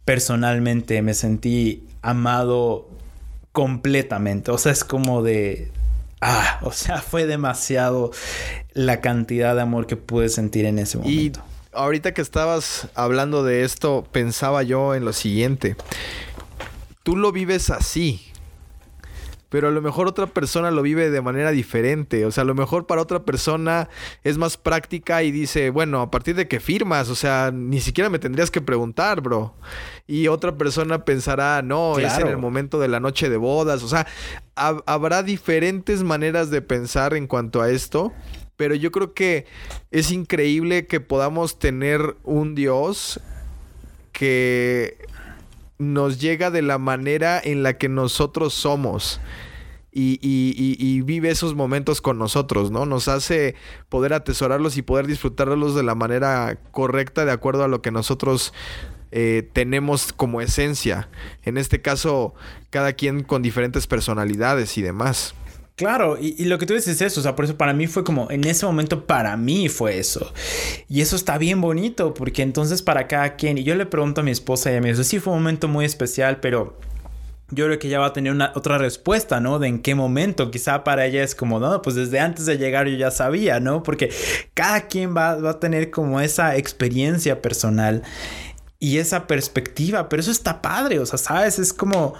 personalmente, me sentí amado completamente. O sea, es como de, o sea, fue demasiado la cantidad de amor que pude sentir en ese momento. Y ahorita que estabas hablando de esto, pensaba yo en lo siguiente. Tú lo vives así, pero a lo mejor otra persona lo vive de manera diferente. O sea, a lo mejor para otra persona es más práctica y dice, bueno, a partir de que firmas, o sea, ni siquiera me tendrías que preguntar, bro. Y otra persona pensará, no, claro, es en el momento de la noche de bodas. O sea, habrá diferentes maneras de pensar en cuanto a esto. Pero yo creo que es increíble que podamos tener un Dios que nos llega de la manera en la que nosotros somos y vive esos momentos con nosotros, ¿no? Nos hace poder atesorarlos y poder disfrutarlos de la manera correcta de acuerdo a lo que nosotros tenemos como esencia. En este caso, cada quien con diferentes personalidades y demás. Claro, y lo que tú dices es eso, o sea, por eso para mí fue como, en ese momento para mí fue eso. Y eso está bien bonito, porque entonces para cada quien, y yo le pregunto a mi esposa y a mí, eso sí fue un momento muy especial, pero yo creo que ya va a tener otra respuesta, ¿no? De en qué momento. Quizá para ella es como, no, pues desde antes de llegar yo ya sabía, ¿no? Porque cada quien va a tener como esa experiencia personal y esa perspectiva, pero eso está padre, o sea, ¿sabes? Es como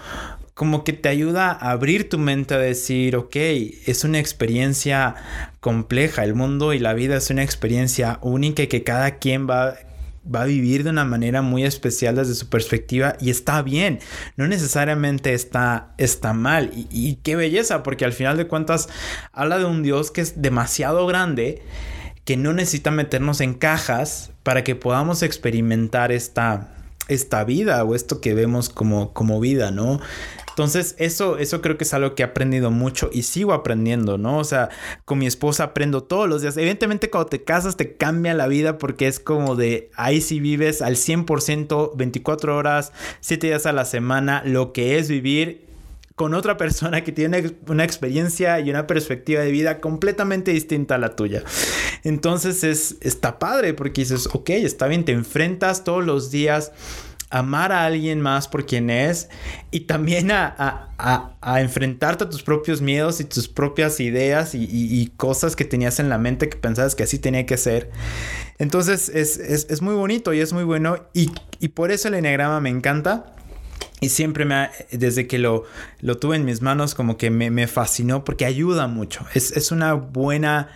que te ayuda a abrir tu mente a decir, ok, es una experiencia compleja. El mundo y la vida es una experiencia única y que cada quien va a vivir de una manera muy especial desde su perspectiva. Y está bien, no necesariamente está mal. Y qué belleza, porque al final de cuentas habla de un Dios que es demasiado grande, que no necesita meternos en cajas para que podamos experimentar esta vida o esto que vemos como vida, ¿no? Entonces, eso creo que es algo que he aprendido mucho y sigo aprendiendo, ¿no? O sea, con mi esposa aprendo todos los días. Evidentemente, cuando te casas, te cambia la vida porque es como de, ahí sí vives al 100%, 24 horas, 7 días a la semana, lo que es vivir con otra persona que tiene una experiencia y una perspectiva de vida completamente distinta a la tuya. Entonces está padre porque dices, ok, está bien, te enfrentas todos los días a amar a alguien más por quien es y también a enfrentarte a tus propios miedos y tus propias ideas y cosas que tenías en la mente que pensabas que así tenía que ser. Entonces es muy bonito y es muy bueno y por eso el Eneagrama me encanta. Y siempre desde que lo tuve en mis manos, como que me fascinó porque ayuda mucho. Es una buena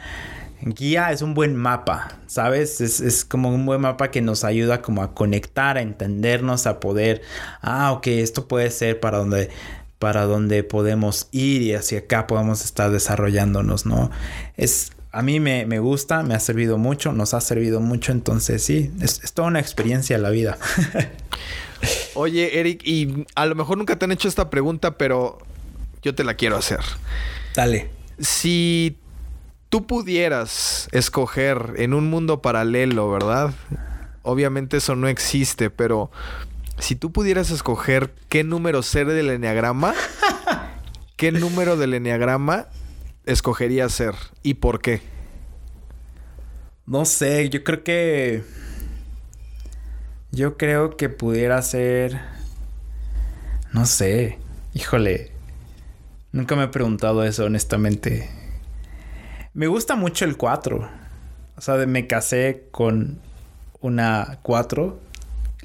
guía es un buen mapa, ¿sabes? Es como un buen mapa que nos ayuda como a conectar, a entendernos, a poder... Ah, ok, esto puede ser para donde podemos ir y hacia acá podemos estar desarrollándonos, ¿no? A mí me gusta, me ha servido mucho, nos ha servido mucho. Entonces, sí, es toda una experiencia la vida. Oye, Eric, y a lo mejor nunca te han hecho esta pregunta, pero yo te la quiero hacer. Dale. Si tú pudieras escoger en un mundo paralelo, ¿verdad? Obviamente eso no existe, pero si tú pudieras escoger qué número ser del Eneagrama, ¿qué número del Eneagrama escogerías ser y por qué? No sé, yo creo que pudiera ser, no sé, híjole, nunca me he preguntado eso honestamente. Me gusta mucho el 4. O sea, me casé con una 4.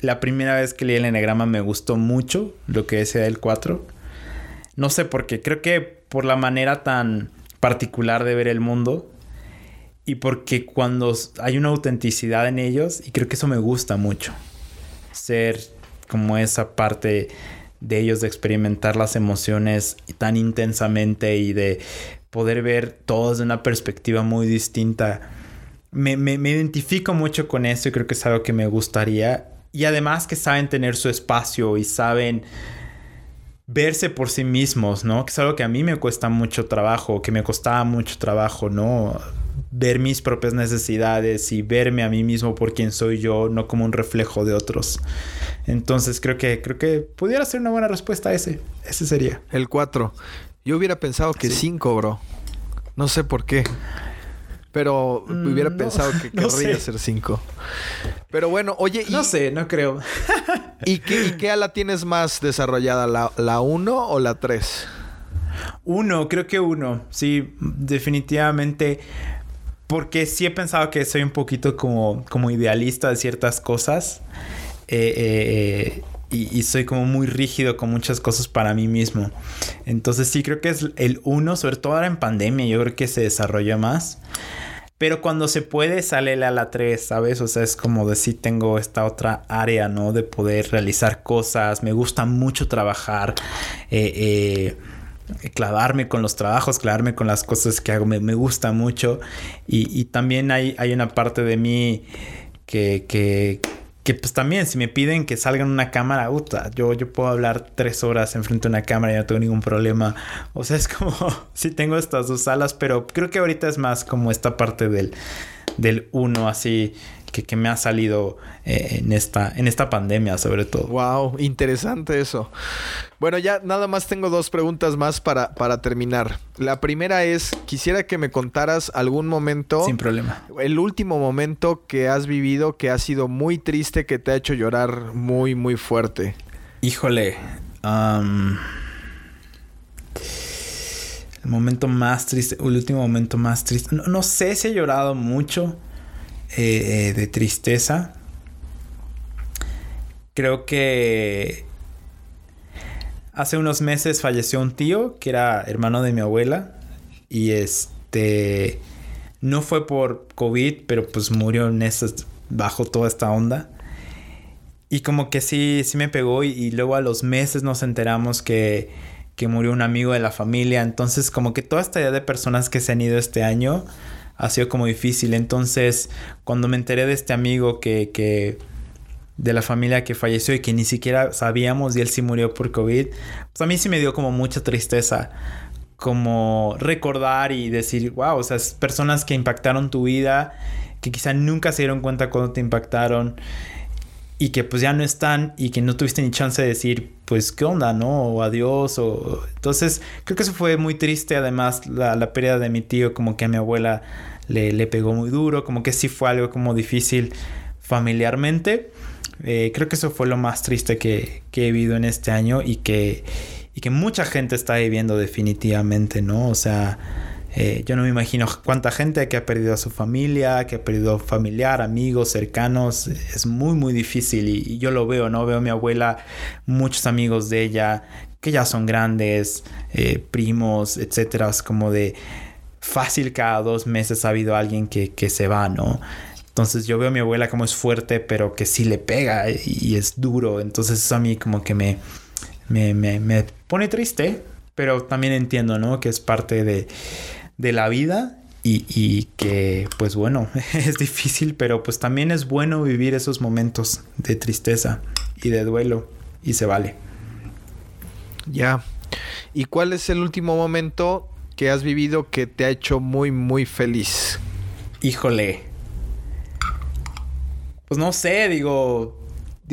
La primera vez que leí el Eneagrama me gustó mucho lo que decía del 4. No sé por qué, creo que por la manera tan particular de ver el mundo y porque cuando hay una autenticidad en ellos, y creo que eso me gusta mucho, ser como esa parte de ellos, de experimentar las emociones tan intensamente y de poder ver todos de una perspectiva muy distinta. Me identifico mucho con eso y creo que es algo que me gustaría, y además que saben tener su espacio y saben verse por sí mismos, ¿no? Que es algo que a mí me cuesta mucho trabajo, que me costaba mucho trabajo, ¿no? Ver mis propias necesidades y verme a mí mismo por quien soy yo, no como un reflejo de otros. Entonces creo que pudiera ser una buena respuesta a ese. Ese sería. El 4. Yo hubiera pensado que 5, sí. Bro. No sé por qué. Pero hubiera pensado que querría ser 5. Pero bueno, oye... No sé, no creo. ¿Y qué ala tienes más desarrollada? ¿La 1 o la 3? 1, creo que 1. Sí, definitivamente. Porque sí he pensado que soy un poquito como idealista de ciertas cosas. Y soy como muy rígido con muchas cosas para mí mismo. Entonces sí, creo que es el 1, sobre todo ahora en pandemia, yo creo que se desarrolla más. Pero cuando se puede sale la ala 3, ¿sabes? O sea, es como de sí tengo esta otra área, ¿no? De poder realizar cosas. Me gusta mucho trabajar, clavarme con los trabajos, clavarme con las cosas que hago. Me gusta mucho. Y también hay una parte de mí que pues también, si me piden que salga en una cámara, yo puedo hablar 3 horas enfrente de una cámara y no tengo ningún problema. O sea, es como, sí tengo estas dos alas, pero creo que ahorita es más como esta parte del uno, así, que me ha salido en esta pandemia, sobre todo. Wow, interesante eso. Bueno, ya nada más tengo 2 preguntas más para terminar. La primera es, quisiera que me contaras algún momento... Sin problema. El último momento que has vivido, que ha sido muy triste, que te ha hecho llorar muy, muy fuerte. Híjole. El momento más triste, el último momento más triste... No sé si he llorado mucho... de tristeza. Creo que hace unos meses falleció un tío que era hermano de mi abuela y no fue por COVID, pero pues murió bajo toda esta onda. Y como que sí me pegó y luego a los meses nos enteramos que murió un amigo de la familia. Entonces como que toda esta idea de personas que se han ido este año ha sido como difícil. Entonces, cuando me enteré de este amigo que de la familia que falleció y que ni siquiera sabíamos, y él sí murió por COVID, pues a mí sí me dio como mucha tristeza. Como recordar y decir, wow, o sea, es personas que impactaron tu vida, que quizá nunca se dieron cuenta cuando te impactaron y que pues ya no están y que no tuviste ni chance de decir, pues, ¿qué onda, no? O adiós, o... Entonces, creo que eso fue muy triste. Además, la pérdida de mi tío, como que a mi abuela le pegó muy duro, como que sí fue algo como difícil familiarmente. Creo que eso fue lo más triste que he vivido en este año y que mucha gente está viviendo definitivamente, ¿no? O sea, yo no me imagino cuánta gente que ha perdido a su familia, que ha perdido familiar, amigos, cercanos. Es muy, muy difícil y yo lo veo, ¿no? Veo a mi abuela, muchos amigos de ella, que ya son grandes, primos, etcétera. Es como de... fácil cada 2 meses ha habido alguien que se va, ¿no? Entonces yo veo a mi abuela como es fuerte, pero que sí le pega y es duro. Entonces eso a mí como que me pone triste, pero también entiendo, ¿no? Que es parte de la vida y que, pues bueno, es difícil, pero pues también es bueno vivir esos momentos de tristeza y de duelo, y se vale. Ya. Yeah. ¿Y cuál es el último momento que has vivido que te ha hecho muy, muy feliz? Híjole. Pues no sé, digo,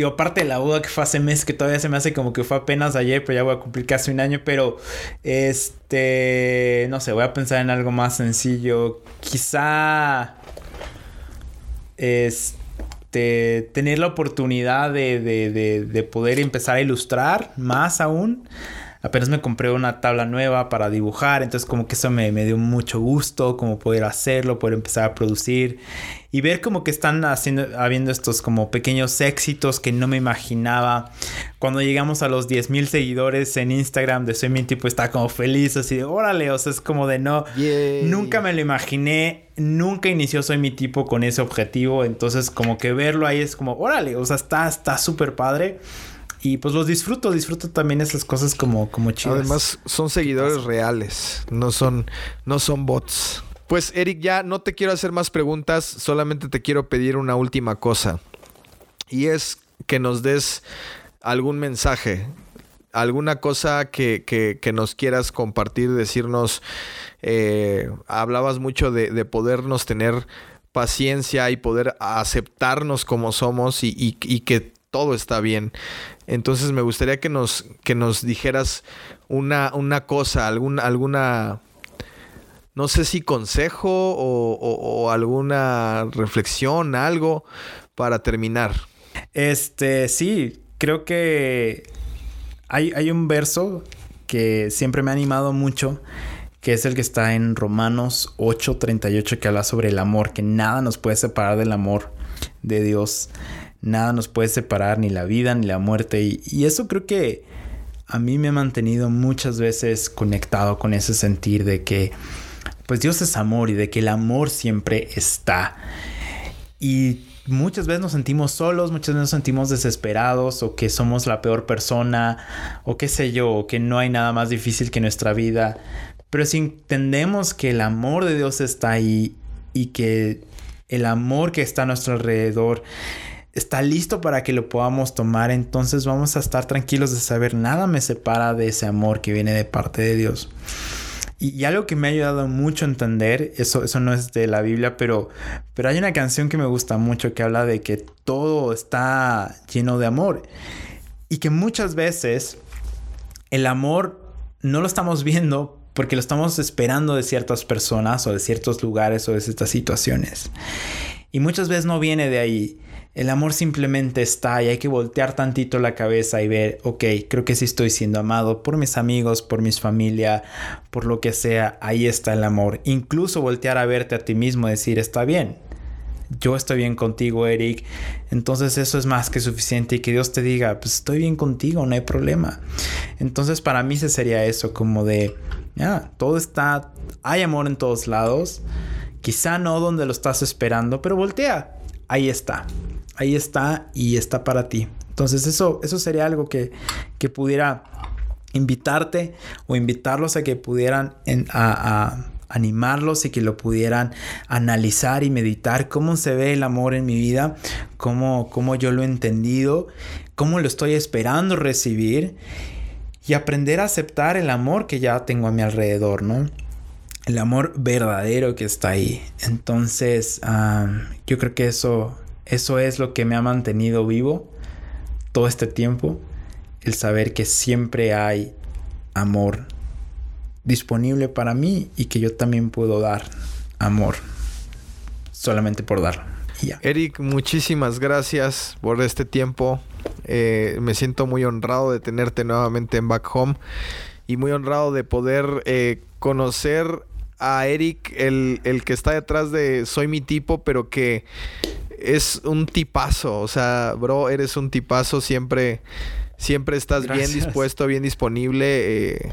aparte de la boda que fue hace mes, que todavía se me hace como que fue apenas ayer, pero ya voy a cumplir casi 1 año, pero no sé, voy a pensar en algo más sencillo. Quizá tener la oportunidad de poder empezar a ilustrar más aún. Apenas me compré una tabla nueva para dibujar, entonces como que eso me dio mucho gusto, como poder hacerlo, poder empezar a producir y ver como que están habiendo estos como pequeños éxitos que no me imaginaba. Cuando llegamos a los 10,000 seguidores en Instagram de Soy Mi Tipo, estaba como feliz, así de órale, o sea, es como de no, yeah. Nunca me lo imaginé, nunca inició Soy Mi Tipo con ese objetivo, entonces como que verlo ahí es como órale, o sea, está súper padre. Y pues los disfruto también esas cosas como chidas. Además, son seguidores reales, no son bots. Pues Eric, ya no te quiero hacer más preguntas, solamente te quiero pedir una última cosa. Y es que nos des algún mensaje, alguna cosa que nos quieras compartir, decirnos. Hablabas mucho de podernos tener paciencia y poder aceptarnos como somos y que todo está bien. Entonces me gustaría que nos dijeras una cosa, alguna no sé si consejo o alguna reflexión, algo para terminar. Sí, creo que hay un verso que siempre me ha animado mucho, que es el que está en Romanos 8:38, que habla sobre el amor, que nada nos puede separar del amor de Dios. Nada nos puede separar, ni la vida, ni la muerte. Y eso creo que a mí me ha mantenido muchas veces conectado con ese sentir de que pues Dios es amor y de que el amor siempre está. Y muchas veces nos sentimos solos, muchas veces nos sentimos desesperados o que somos la peor persona o qué sé yo, o que no hay nada más difícil que nuestra vida. Pero si entendemos que el amor de Dios está ahí y que el amor que está a nuestro alrededor está listo para que lo podamos tomar, entonces vamos a estar tranquilos de saber nada me separa de ese amor que viene de parte de Dios. Y algo que me ha ayudado mucho a entender, eso no es de la Biblia, pero hay una canción que me gusta mucho que habla de que todo está lleno de amor y que muchas veces el amor no lo estamos viendo porque lo estamos esperando de ciertas personas o de ciertos lugares o de ciertas situaciones. Y muchas veces no viene de ahí. El amor simplemente está y hay que voltear tantito la cabeza y ver, ok, creo que sí estoy siendo amado por mis amigos, por mi familia, por lo que sea. Ahí está el amor. Incluso voltear a verte a ti mismo y decir, está bien. Yo estoy bien contigo, Eric. Entonces eso es más que suficiente y que Dios te diga, pues estoy bien contigo, no hay problema. Entonces para mí sería eso, como de, todo está, hay amor en todos lados. Quizá no donde lo estás esperando, pero voltea. Ahí está y está para ti. Entonces eso sería algo que pudiera invitarte o invitarlos a que pudieran a animarlos y que lo pudieran analizar y meditar. ¿Cómo se ve el amor en mi vida? ¿Cómo yo lo he entendido? ¿Cómo lo estoy esperando recibir? Y aprender a aceptar el amor que ya tengo a mi alrededor, ¿no? El amor verdadero que está ahí. Entonces, yo creo que eso es lo que me ha mantenido vivo todo este tiempo. El saber que siempre hay amor disponible para mí y que yo también puedo dar amor solamente por darlo. Yeah. Eric, muchísimas gracias por este tiempo. Me siento muy honrado de tenerte nuevamente en Back Home y muy honrado de poder conocer a Eric, el que está detrás de Soy Mi Tipo, pero que es un tipazo. O sea, bro, eres un tipazo. Siempre estás Gracias. Bien dispuesto, bien disponible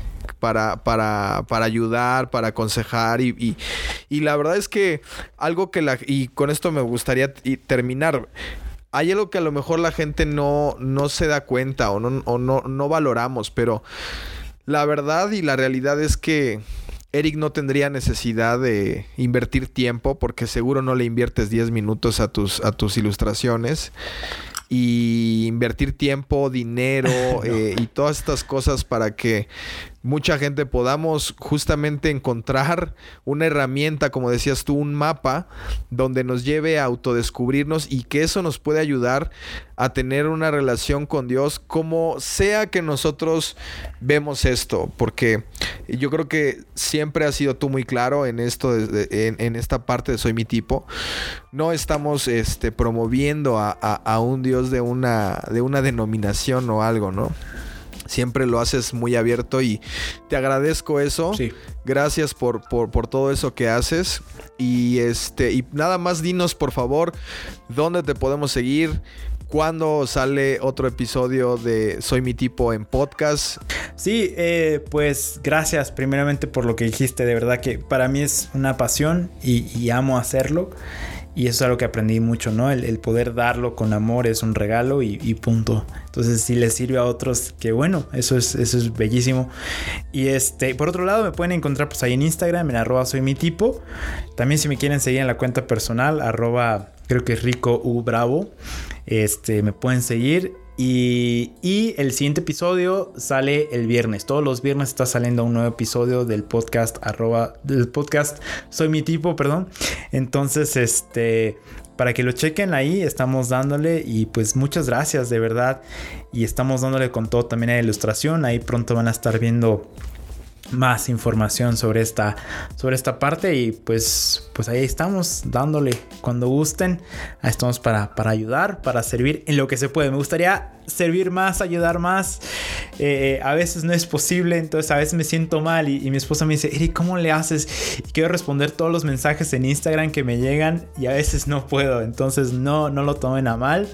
para ayudar, para aconsejar y la verdad es que algo que y con esto me gustaría terminar. Hay algo que a lo mejor la gente no se da cuenta o no valoramos, pero la verdad y la realidad es que Eric no tendría necesidad de invertir tiempo, porque seguro no le inviertes 10 minutos a tus ilustraciones. Y invertir tiempo, dinero, no, y todas estas cosas para que mucha gente podamos justamente encontrar una herramienta, como decías tú, un mapa donde nos lleve a autodescubrirnos y que eso nos puede ayudar a tener una relación con Dios, como sea que nosotros vemos esto, porque yo creo que siempre has sido tú muy claro en esto, en esta parte de Soy Mi Tipo. No estamos promoviendo a un Dios de una denominación o algo, ¿no? Siempre lo haces muy abierto y te agradezco eso. Sí. Gracias por todo eso que haces. Y nada más dinos, por favor, dónde te podemos seguir, cuándo sale otro episodio de Soy Mi Tipo en podcast. Sí, pues gracias primeramente por lo que dijiste. De verdad que para mí es una pasión y amo hacerlo. Y eso es algo que aprendí mucho, ¿no? El poder darlo con amor es un regalo y punto. Entonces, si les sirve a otros, que bueno, eso es bellísimo. Y por otro lado, me pueden encontrar pues ahí en Instagram, en @soymitipo. También si me quieren seguir en la cuenta personal, @ creo que es RicoUBravo. Me pueden seguir. Y el siguiente episodio sale el viernes. Todos los viernes está saliendo un nuevo episodio del podcast Soy Mi Tipo, perdón. Entonces, para que lo chequen ahí, estamos dándole. Y pues muchas gracias, de verdad. Y estamos dándole con todo también a ilustración. Ahí pronto van a estar viendo más información sobre esta parte. Y pues ahí estamos dándole cuando gusten. Ahí estamos para ayudar, para servir en lo que se puede. Me gustaría servir más, ayudar más. A veces no es posible, entonces a veces me siento mal y mi esposa me dice, Eric, ¿cómo le haces? Y quiero responder todos los mensajes en Instagram que me llegan y a veces no puedo. Entonces no lo tomen a mal.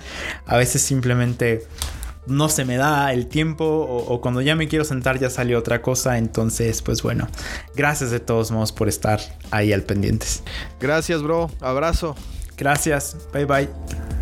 A veces simplemente no se me da el tiempo o cuando ya me quiero sentar ya salió otra cosa. Entonces, pues bueno, gracias de todos modos por estar ahí al pendientes. Gracias, bro. Abrazo. Gracias. Bye, bye.